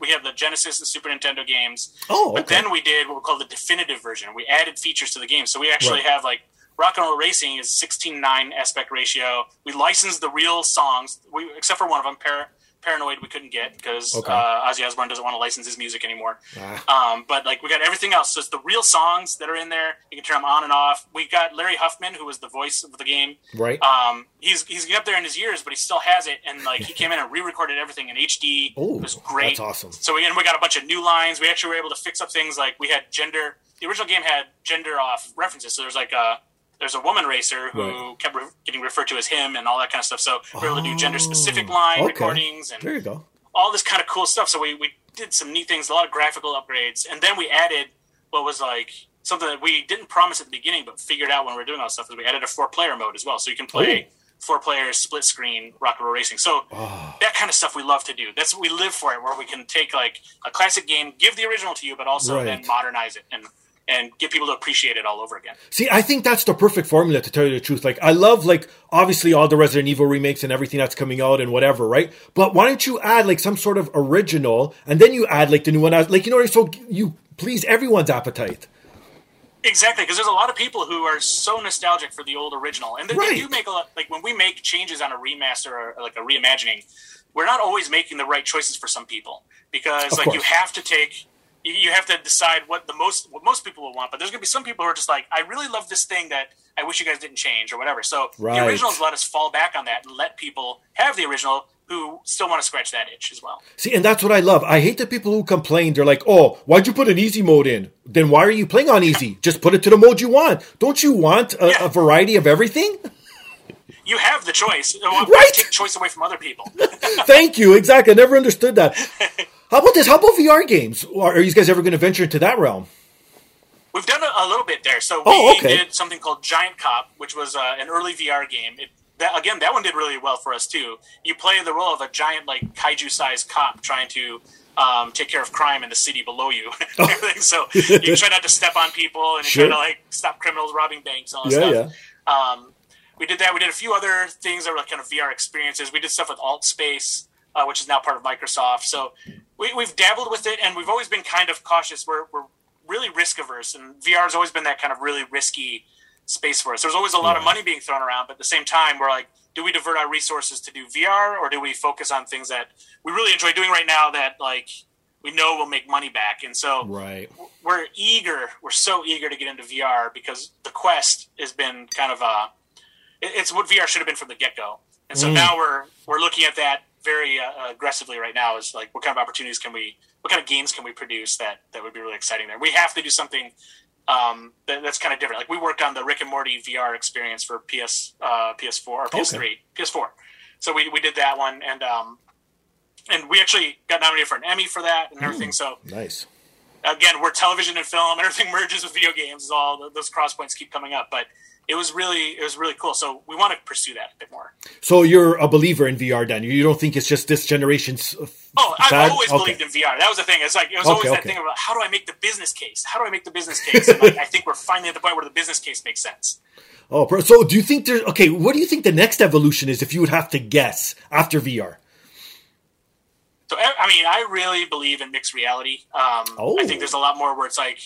We have the Genesis and Super Nintendo games. Oh, okay. But then we did what we call the definitive version. We added features to the game. So we actually have like, Rock and Roll Racing is 16:9 aspect ratio. We licensed the real songs, except for one of them, Paranoid, we couldn't get, because Ozzy Osbourne doesn't want to license his music anymore. But like we got everything else. So it's the real songs that are in there. You can turn them on and off. We got Larry Huffman, who was the voice of the game. Right. He's up there in his years, but he still has it. And like he came in and re-recorded everything in HD. Ooh, it was great. That's awesome. So we got a bunch of new lines. We actually were able to fix up things like we had gender. The original game had gender off references. So there's like there's a woman racer who kept getting referred to as him and all that kind of stuff. So we're able to do gender-specific line recordings and there you go. All this kind of cool stuff. So we did some neat things, a lot of graphical upgrades. And then we added what was like something that we didn't promise at the beginning but figured out when we were doing all this stuff, is we added a four-player mode as well. So you can play four players, split-screen, Rock and Roll Racing. So that kind of stuff we love to do. That's what we live for, it, where we can take like a classic game, give the original to you, but also then modernize it and get people to appreciate it all over again. See, I think that's the perfect formula, to tell you the truth. Like, I love, like, obviously all the Resident Evil remakes and everything that's coming out and whatever, right? But why don't you add, like, some sort of original, and then you add, like, the new one. Like, you know, so you please everyone's appetite. Exactly, because there's a lot of people who are so nostalgic for the old original. And they do make a lot, like, when we make changes on a remaster or, like, a reimagining, we're not always making the right choices for some people. Because, like, you have to take... You have to decide what most people will want, but there's going to be some people who are just like, I really love this thing that I wish you guys didn't change or whatever. So the originals let us fall back on that and let people have the original who still want to scratch that itch as well. See, and that's what I love. I hate the people who complain. They're like, oh, why'd you put an easy mode in? Then why are you playing on easy? Just put it to the mode you want. Don't you want a variety of everything? you have the choice. Why take choice away from other people? Thank you. Exactly. I never understood that. How about this? How about VR games? Are you guys ever going to venture into that realm? We've done a little bit there. So we did something called Giant Cop, which was an early VR game. That one did really well for us, too. You play the role of a giant, like, kaiju-sized cop trying to take care of crime in the city below you. So you try not to step on people, and you try to, like, stop criminals robbing banks and all that stuff. Yeah. We did that. We did a few other things that were kind of VR experiences. We did stuff with AltSpace, which is now part of Microsoft. So we've dabbled with it, and we've always been kind of cautious. We're really risk-averse, and VR has always been that kind of really risky space for us. There's always a lot of money being thrown around, but at the same time, we're like, do we divert our resources to do VR, or do we focus on things that we really enjoy doing right now that, like, we know we'll make money back? And so we're so eager to get into VR because the Quest has been kind of it's what VR should have been from the get-go. And so now we're looking at that very aggressively right now, is like, what kind of games can we produce that would be really exciting there? We have to do something that's kind of different. Like, we worked on the Rick and Morty VR experience for PS4 or PS3, PS4. So we did that one, and we actually got nominated for an Emmy for that and everything. So nice. Again, we're television and film, everything merges with video games. All those cross points keep coming up, but it was really cool. So we want to pursue that a bit more. So you're a believer in VR, then? You don't think it's just this generation's? I've always believed in VR. That was the thing. It's like, it was always that thing about, how do I make the business case? And, like, I think we're finally at the point where the business case makes sense. Oh, so do you think there's? Okay, what do you think the next evolution is, if you would have to guess, after VR? So, I mean, I really believe in mixed reality. I think there's a lot more where it's like,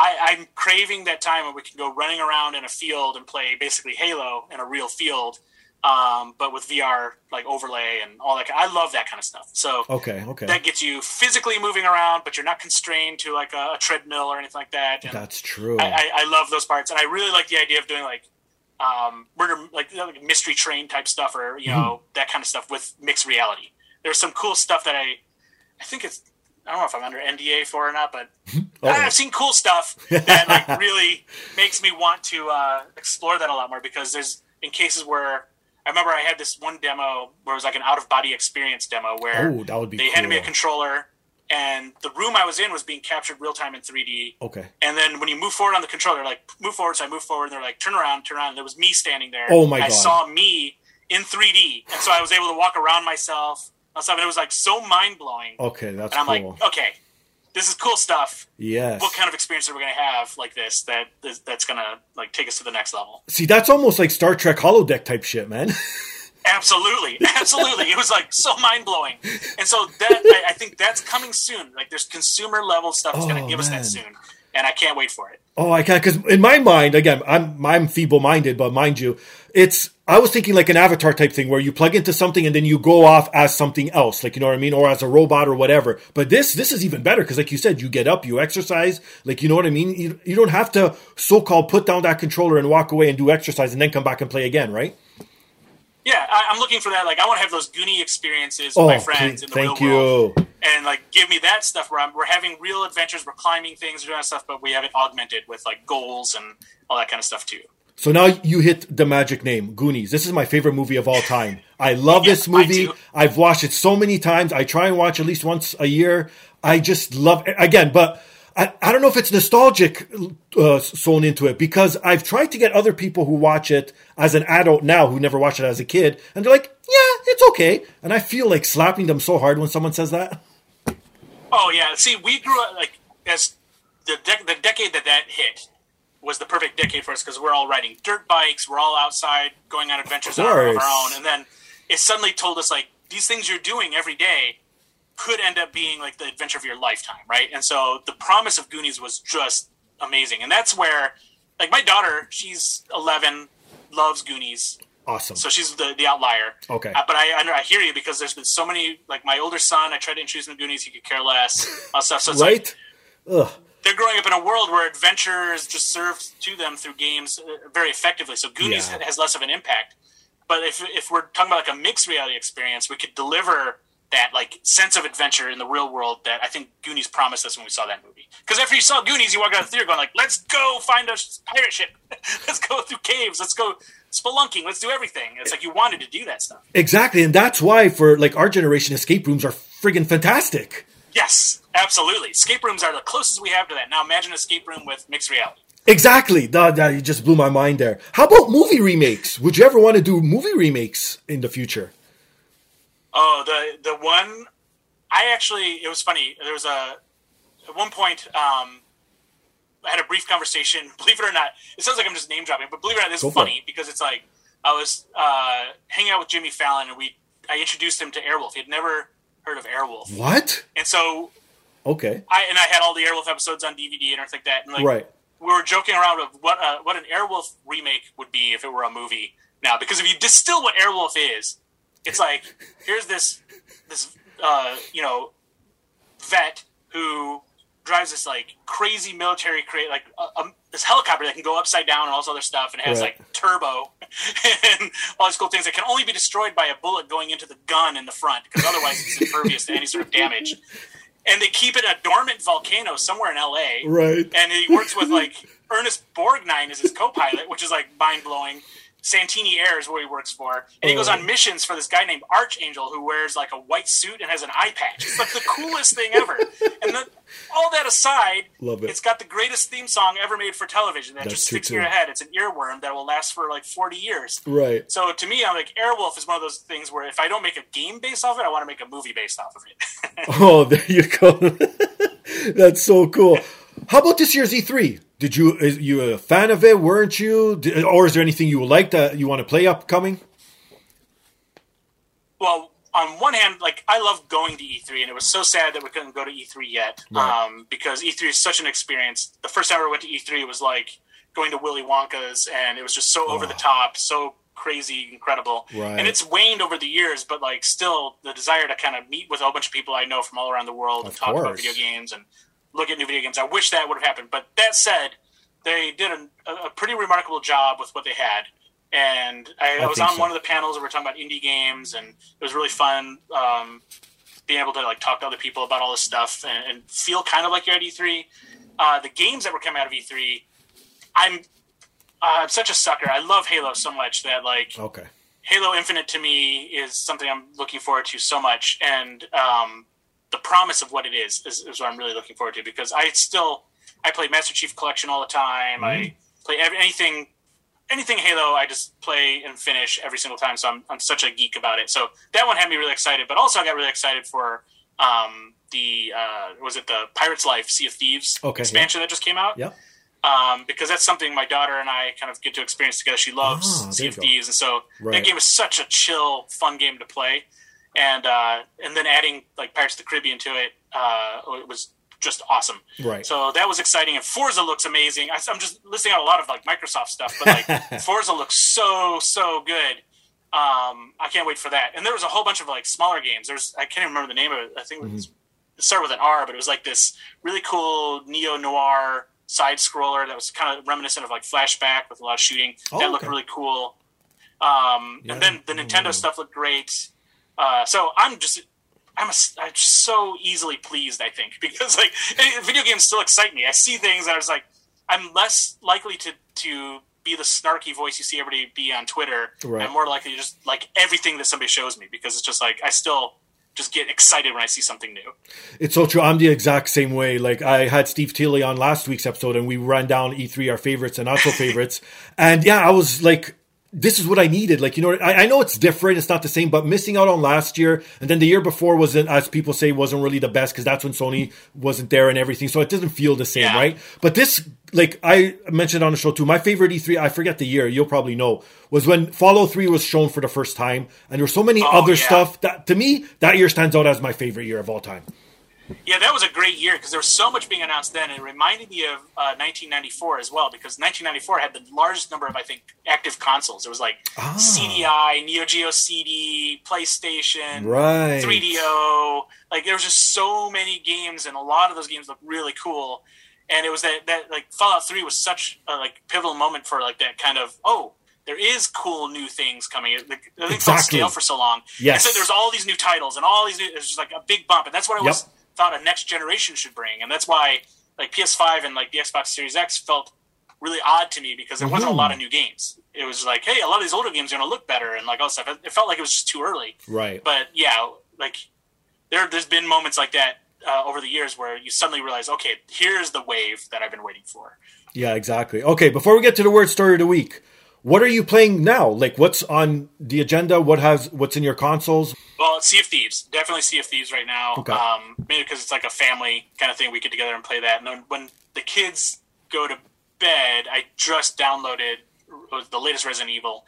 I'm craving that time when we can go running around in a field and play basically Halo in a real field, but with VR, like, overlay and all that. I love that kind of stuff. So that gets you physically moving around, but you're not constrained to, like, a treadmill or anything like that. And that's true. I love those parts, and I really like the idea of doing, like, murder, like Mystery Train type stuff, or that kind of stuff with mixed reality. There's some cool stuff that I think it's. I don't know if I'm under NDA for or not, but I've seen cool stuff that, like, really makes me want to explore that a lot more, because there's been cases where I remember I had this one demo where it was like an out-of-body experience demo where they handed me a controller, and the room I was in was being captured real-time in 3D. Okay. And then when you move forward on the controller, like, move forward, so I move forward, and they're like, turn around. And there was me standing there. Oh, my God. I saw me in 3D, and so I was able to walk around myself. And it was, like, so mind-blowing. Okay, that's cool. And I'm like, okay, this is cool stuff. Yes. What kind of experience are we going to have like this that's going to, like, take us to the next level? See, that's almost like Star Trek holodeck type shit, man. Absolutely. It was, like, so mind-blowing. And so that I think that's coming soon. Like, there's consumer-level stuff that's going to give us that soon. And I can't wait for it. Oh, I can't, because in my mind, again, I'm feeble-minded, but mind you, I was thinking like an avatar type thing where you plug into something and then you go off as something else, like, you know what I mean, or as a robot or whatever. But this is even better because, like you said, you get up, you exercise, like, you know what I mean. You don't have to so-called put down that controller and walk away and do exercise and then come back and play again, right? Yeah, I'm looking for that. Like, I want to have those Goonie experiences with my friends in the real world. And, like, give me that stuff where we're having real adventures, we're climbing things, we're doing that stuff, but we have it augmented with, like, goals and all that kind of stuff too. So now you hit the magic name, Goonies. This is my favorite movie of all time. I love this movie. I've watched it so many times. I try and watch at least once a year. I just love it. Again, but I don't know if it's nostalgic sewn into it, because I've tried to get other people who watch it as an adult now who never watched it as a kid, and they're like, yeah, it's okay. And I feel like slapping them so hard when someone says that. Oh, yeah. See, we grew up, like, as the decade that hit was the perfect decade for us, because we're all riding dirt bikes, we're all outside going on adventures of our own, and then it suddenly told us, like, these things you're doing every day could end up being, like, the adventure of your lifetime, right? And so the promise of Goonies was just amazing, and that's where, like, my daughter, she's 11, loves Goonies. Awesome. So she's the outlier. Okay. But I hear you, because there's been so many, like, my older son, I tried to introduce him to Goonies, he could care less. Stuff. So it's right? Like, ugh. They're growing up in a world where adventure is just served to them through games very effectively. So Goonies has less of an impact. But if we're talking about, like, a mixed reality experience, we could deliver that, like, sense of adventure in the real world that I think Goonies promised us when we saw that movie. Because after you saw Goonies, you walk out of the theater going, like, let's go find a pirate ship. Let's go through caves. Let's go spelunking, let's do everything. It's like you wanted to do that stuff. Exactly, and that's why for like our generation, escape rooms are friggin' fantastic. Yes, absolutely. Escape rooms are the closest we have to that. Now imagine an escape room with mixed reality. Exactly. That you just blew my mind there. How about movie remakes? Would you ever want to do movie remakes in the future? Oh, the one I actually, it was funny. There was at one point, I had a brief conversation. Believe it or not, it sounds like I'm just name dropping, but believe it or not, this is funny because it's like I was hanging out with Jimmy Fallon, and I introduced him to Airwolf. He had never heard of Airwolf. What? And so, okay, I had all the Airwolf episodes on DVD and everything like that. And like, right. We were joking around of what an Airwolf remake would be if it were a movie now, because if you distill what Airwolf is, it's like here's this vet who drives this like crazy military this helicopter that can go upside down and all this other stuff, and it has like turbo and all these cool things that can only be destroyed by a bullet going into the gun in the front, because otherwise it's impervious to any sort of damage. And they keep it in a dormant volcano somewhere in LA. Right. And he works with like Ernest Borgnine as his co-pilot, which is like mind blowing. Santini Air is what he works for. And he goes on missions for this guy named Archangel who wears like a white suit and has an eye patch. It's like the coolest thing ever. And all that aside, love it. It's got the greatest theme song ever made for television that just sticks in your head. It's an earworm that will last for like 40 years. Right. So to me, I'm like, Airwolf is one of those things where if I don't make a game based off it, I want to make a movie based off of it. Oh, there you go. That's so cool. How about this year's E3? Did you a fan of it? Weren't you? Or is there anything you like that you want to play upcoming? Well, on one hand, like I love going to E3, and it was so sad that we couldn't go to E3 yet, right. Because E3 is such an experience. The first time I went to E3 was like going to Willy Wonka's, and it was just so over the top, so crazy, incredible. Right. And it's waned over the years, but like still the desire to kind of meet with a whole bunch of people I know from all around the world and talk about video games and look at new video games. I wish that would have happened. But that said, they did a pretty remarkable job with what they had. And I was on one of the panels where we were talking about indie games, and it was really fun being able to like talk to other people about all this stuff and feel kind of like you're at E3. The games that were coming out of E3, I'm such a sucker. I love Halo so much that like Halo Infinite to me is something I'm looking forward to so much. And the promise of what it is what I'm really looking forward to, because I play Master Chief Collection all the time. Mm-hmm. I play anything Halo. I just play and finish every single time. So I'm such a geek about it. So that one had me really excited, but also I got really excited for the Pirate's Life Sea of Thieves expansion that just came out. Yep. Because that's something my daughter and I kind of get to experience together. She loves Sea of Thieves. And so that game is such a chill, fun game to play. And then adding like Pirates of the Caribbean to it, it was just awesome. Right. So that was exciting. And Forza looks amazing. I'm just listing out a lot of like Microsoft stuff, but like Forza looks so good. I can't wait for that. And there was a whole bunch of like smaller games. I can't even remember the name of it. I think it started with an R, but it was like this really cool neo-noir side scroller that was kind of reminiscent of like Flashback with a lot of shooting. That looked really cool. And then the Nintendo stuff looked great. So I'm just so easily pleased, I think, because like video games still excite me. I see things and I was like, I'm less likely to be the snarky voice you see everybody be on Twitter. Right. I'm more likely to just like everything that somebody shows me, because it's just like, I still just get excited when I see something new. It's so true. I'm the exact same way. Like I had Steve Tilley on last week's episode and we ran down E3, our favorites and not so favorites. And yeah, I was like, this is what I needed. Like, you know, I know it's different. It's not the same, but missing out on last year and then the year before wasn't, as people say, wasn't really the best, because that's when Sony wasn't there and everything. So it doesn't feel the same, right? But this, like I mentioned on the show too, my favorite E3, I forget the year, you'll probably know, was when Fallout 3 was shown for the first time. And there were so many other stuff that, to me, that year stands out as my favorite year of all time. Yeah, that was a great year because there was so much being announced then. It reminded me of 1994 as well, because 1994 had the largest number of, I think, active consoles. It was like CDI, Neo Geo CD, PlayStation, 3DO. Like there was just so many games, and a lot of those games looked really cool. And it was that like Fallout 3 was such a like pivotal moment for like that kind of there is cool new things coming. It was on scale for so long. Yes. And so there's all these new titles and all these new. It was just like a big bump, and that's what it was. Thought a next generation should bring, and that's why like PS5 and like the Xbox Series X felt really odd to me because there wasn't a lot of new games. It was like, hey, a lot of these older games are going to look better and like all stuff. It felt like it was just too early. Right. But yeah, like there's been moments like that over the years where you suddenly realize, okay, here's the wave that I've been waiting for. Yeah, exactly. Okay, before we get to the word story of the week, what are you playing now? Like, what's on the agenda? What's in your consoles? Well, Sea of Thieves. Definitely Sea of Thieves right now. Okay. Mainly because it's like a family kind of thing. We get together and play that. And then when the kids go to bed, I just downloaded the latest Resident Evil,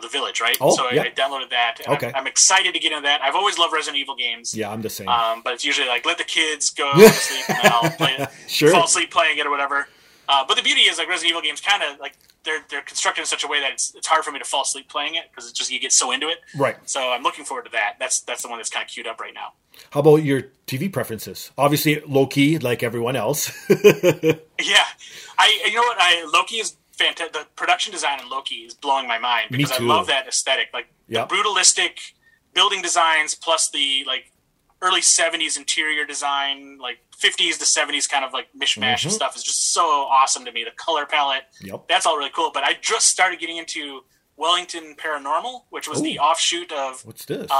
The Village, right? Oh, so yeah. I downloaded that. And okay. I'm excited to get into that. I've always loved Resident Evil games. Yeah, I'm the same. But it's usually like, let the kids go to sleep and then I'll play it. Sure. Fall asleep playing it or whatever. But the beauty is, like, Resident Evil games kind of, like, they're constructed in such a way that it's hard for me to fall asleep playing it because it's just you get so into it. Right. So I'm looking forward to that. That's the one that's kind of queued up right now. How about your TV preferences? Obviously, Loki, like everyone else. Yeah. You know what? Loki is fantastic. The production design in Loki is blowing my mind because I love that aesthetic. Like, the brutalistic building designs plus the, like, early 70s interior design, like 50s to 70s kind of like mishmash and stuff is just so awesome to me. The color palette, that's all really cool. But I just started getting into Wellington Paranormal, which was the offshoot of what's this?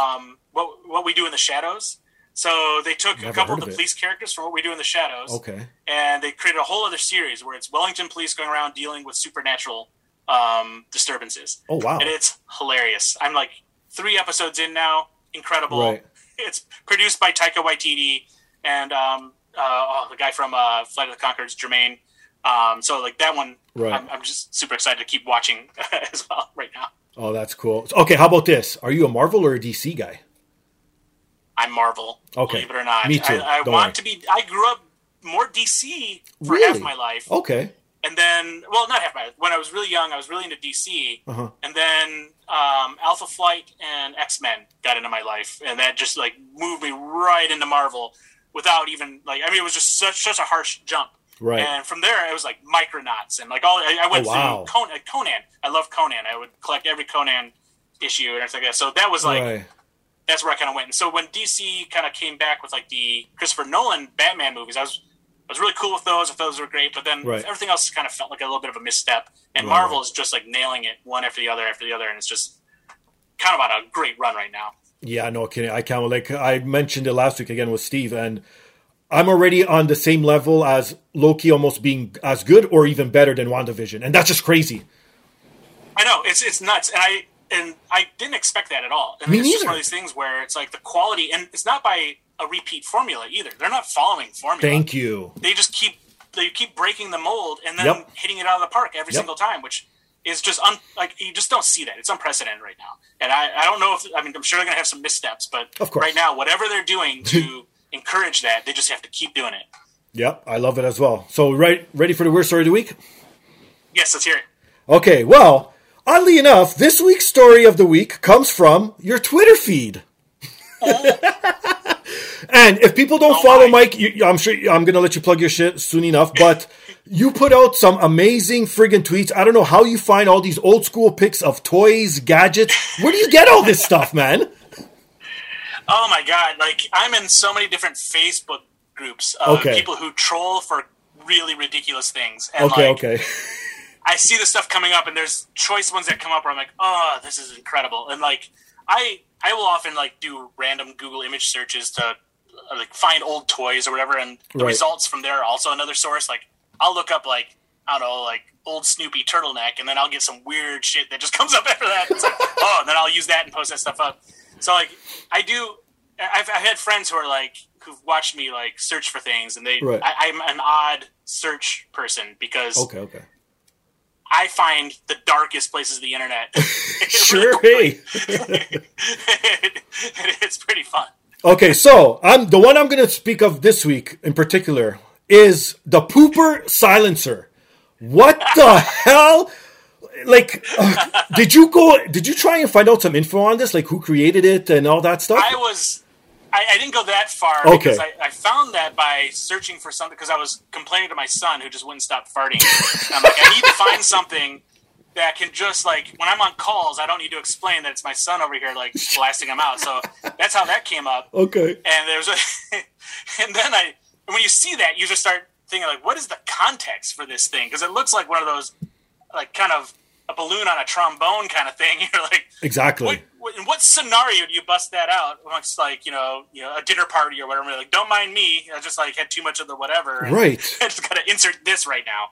What We Do in the Shadows. So they took a couple of the police characters from What We Do in the Shadows, and they created a whole other series where it's Wellington police going around dealing with supernatural disturbances. Oh, wow. And it's hilarious. I'm like 3 episodes in now. Incredible. Right. It's produced by Taika Waititi and the guy from Flight of the Conchords, Jermaine. So, like, that one, right. I'm just super excited to keep watching as well right now. Oh, that's cool. Okay, how about this? Are you a Marvel or a DC guy? I'm Marvel, believe it or not. Me too. I grew up more DC for half my life. Okay. And then, not half my life. When I was really young, I was really into DC. Uh-huh. And then Alpha Flight and X-Men got into my life. And that just, like, moved me right into Marvel without even, like, I mean, it was just such a harsh jump. Right. And from there, it was, like, Micronauts. And, like, I went through Conan. I love Conan. I would collect every Conan issue and everything like that. So that was, like, that's where I kind of went. And so when DC kind of came back with, like, the Christopher Nolan Batman movies, I was really cool with those. If those were great, but then everything else kind of felt like a little bit of a misstep. And Marvel is just like nailing it one after the other, and it's just kind of on a great run right now. Yeah, no kidding. I can't. Like I mentioned it last week again with Steve, and I'm already on the same level as Loki, almost being as good or even better than WandaVision, and that's just crazy. I know it's nuts, and I didn't expect that at all. I mean, it's just one of these things where it's like the quality, and it's not by a repeat formula either. They're not following formula. Thank you. They just keep breaking the mold and then hitting it out of the park every single time, which is just you just don't see that. It's unprecedented right now. And I don't know I'm sure they're going to have some missteps, but right now, whatever they're doing to encourage that, they just have to keep doing it. Yep. I love it as well. So ready for the worst story of the week? Yes, let's hear it. Okay. Well, oddly enough, this week's story of the week comes from your Twitter feed. And if people don't follow Mike, I'm sure I'm going to let you plug your shit soon enough, but you put out some amazing friggin' tweets. I don't know how you find all these old school pics of toys, gadgets. Where do you get all this stuff, man? Oh my God. Like I'm in so many different Facebook groups of people who troll for really ridiculous things. And I see this stuff coming up and there's choice ones that come up where I'm like, oh, this is incredible. And like, I will often like do random Google image searches to like find old toys or whatever, and the results from there are also another source. Like I'll look up like I don't know, like old Snoopy turtleneck, and then I'll get some weird shit that just comes up after that. It's like, and then I'll use that and post that stuff up. So like I've had friends who are like who've watched me like search for things, and I'm an odd search person because I find the darkest places of the internet. Sure, hey. It's pretty fun. Okay, so the one I'm going to speak of this week in particular is the pooper silencer. What the hell? Like, did you try and find out some info on this? Like, who created it and all that stuff? I didn't go that far because I found that by searching for something because I was complaining to my son who just wouldn't stop farting. I'm like, I need to find something that can just like when I'm on calls, I don't need to explain that it's my son over here like blasting him out. So that's how that came up. Okay. And then when you see that, you just start thinking, like, what is the context for this thing? Because it looks like one of those, like, kind of a balloon on a trombone kind of thing. You're like, exactly. In what scenario do you bust that out amongst, like, you know, a dinner party or whatever? Like, don't mind me. I just, like, had too much of the whatever. And right. I just got to insert this right now.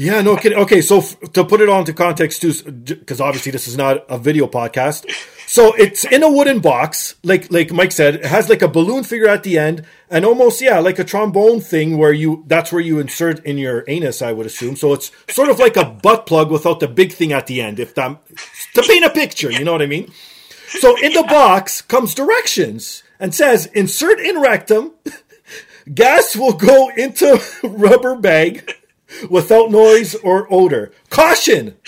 Yeah, no kidding. Okay, so to put it all into context, too, because obviously this is not a video podcast. So it's in a wooden box, like Mike said. It has, like, a balloon figure at the end and almost, yeah, like a trombone thing where that's where you insert in your anus, I would assume. So it's sort of like a butt plug without the big thing at the end, if that, to paint a picture, you know what I mean? So in the box comes directions and says, insert in rectum, gas will go into rubber bag without noise or odor. Caution!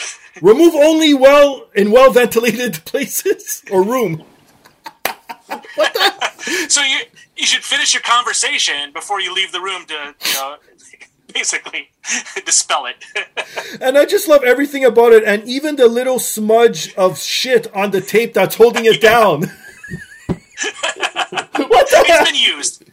Remove only in well ventilated places or room. What the? So you should finish your conversation before you leave the room to, you know, basically dispel it. And I just love everything about it, and even the little smudge of shit on the tape that's holding it down. What the? It's been used.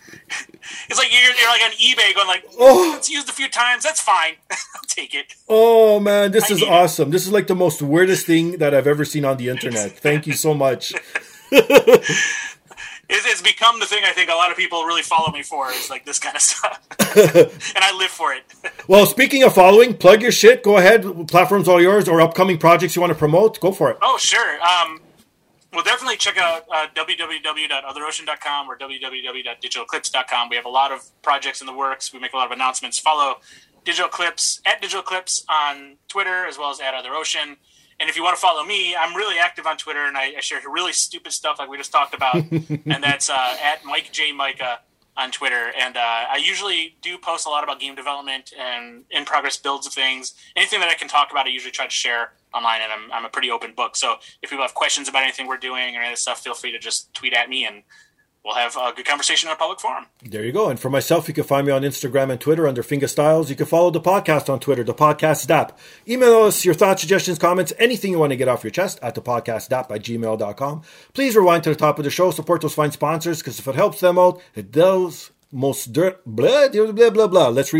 It's like you're like on eBay going like, oh, it's used a few times. That's fine. I'll take it. Oh, man. This is awesome. This is like the most weirdest thing that I've ever seen on the internet. Thank you so much. It's become the thing I think a lot of people really follow me for is like this kind of stuff. And I live for it. Well, speaking of following, plug your shit. Go ahead. Platform's all yours, or upcoming projects you want to promote. Go for it. Oh, sure. Well, definitely check out www.otherocean.com or www.digitaleclipse.com. We have a lot of projects in the works. We make a lot of announcements. Follow Digital Eclipse at Digital Eclipse on Twitter, as well as at Other Ocean. And if you want to follow me, I'm really active on Twitter, and I share really stupid stuff like we just talked about. And that's at Mike J. Micah on Twitter. And I usually do post a lot about game development and in-progress builds of things. Anything that I can talk about, I usually try to share online, and I'm a pretty open book. So if people have questions about anything we're doing or any of this stuff, feel free to just tweet at me, and we'll have a good conversation in a public forum. There you go. And for myself, you can find me on Instagram and Twitter under Fingerstyles. You can follow the podcast on Twitter, The Podcast Dap. Email us your thoughts, suggestions, comments, anything you want to get off your chest at thepodcastdap@gmail.com. Please rewind to the top of the show. Support those fine sponsors, because if it helps them out, it does. Let's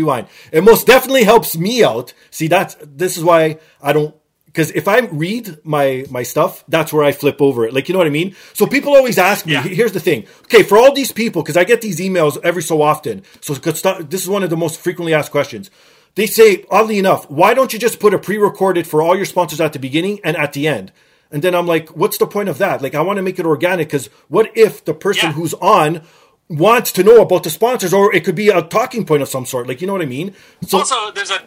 rewind. It most definitely helps me out. See, this is why I don't. Because if I read my stuff, that's where I flip over it. Like, you know what I mean? So people always ask me, Here's the thing. Okay, for all these people, because I get these emails every so often. So this is one of the most frequently asked questions. They say, oddly enough, why don't you just put a pre-recorded for all your sponsors at the beginning and at the end? And then I'm like, what's the point of that? Like, I want to make it organic, because what if the person who's on wants to know about the sponsors, or it could be a talking point of some sort, like, you know what I mean? So also there's an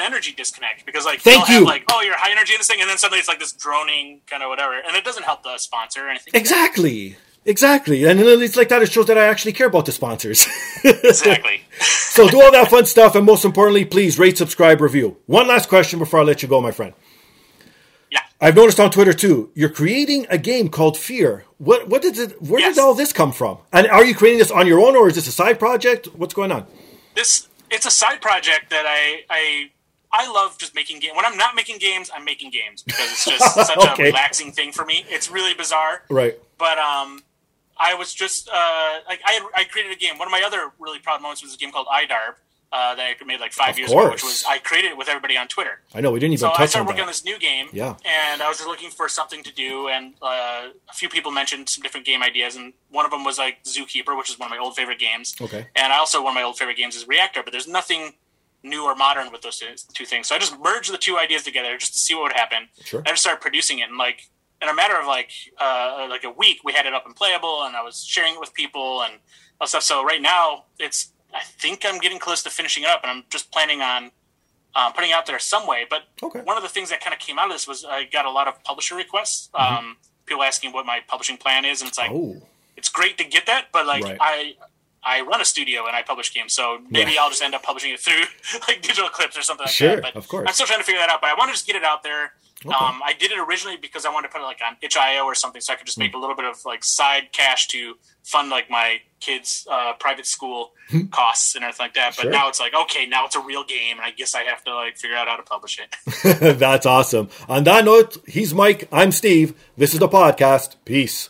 energy disconnect, because like they'll have like, oh, you're high energy in this thing, and then suddenly it's like this droning kind of whatever, and it doesn't help the sponsor or anything. Exactly. And it's like that. It shows that I actually care about the sponsors. Exactly. So do all that fun stuff, and most importantly, please rate, subscribe, review. One last question before I let you go, my friend. I've noticed on Twitter too, you're creating a game called Fear. Where did all this come from? And are you creating this on your own, or is this a side project? What's going on? It's a side project that I love just making games. When I'm not making games, I'm making games, because it's just such a relaxing thing for me. It's really bizarre. Right. But I was just like I created a game. One of my other really proud moments was a game called iDarb. That I made like 5 years ago, which was, I created it with everybody on Twitter. I know, we didn't even touch on that. So I started working on this new game, and I was just looking for something to do, and a few people mentioned some different game ideas, and one of them was like Zookeeper, which is one of my old favorite games. Okay. And one of my old favorite games is Reactor, but there's nothing new or modern with those two things. So I just merged the two ideas together just to see what would happen. Sure. And I just started producing it, and like in a matter of like a week, we had it up and playable, and I was sharing it with people and all stuff. So right now, I think I'm getting close to finishing it up, and I'm just planning on putting it out there some way. But one of the things that kind of came out of this was I got a lot of publisher requests, people asking what my publishing plan is, and it's like, It's great to get that, but like I run a studio and I publish games, so maybe I'll just end up publishing it through like Digital Eclipse or something like that. But of course. I'm still trying to figure that out, but I want to just get it out there. Okay. I did it originally because I wanted to put it like on itch.io or something, so I could just make a little bit of like side cash to fund like my kids' private school costs and everything like that. But now it's like, okay, now it's a real game, and I guess I have to like figure out how to publish it. That's awesome. On that note, he's Mike, I'm Steve. This is the podcast. Peace.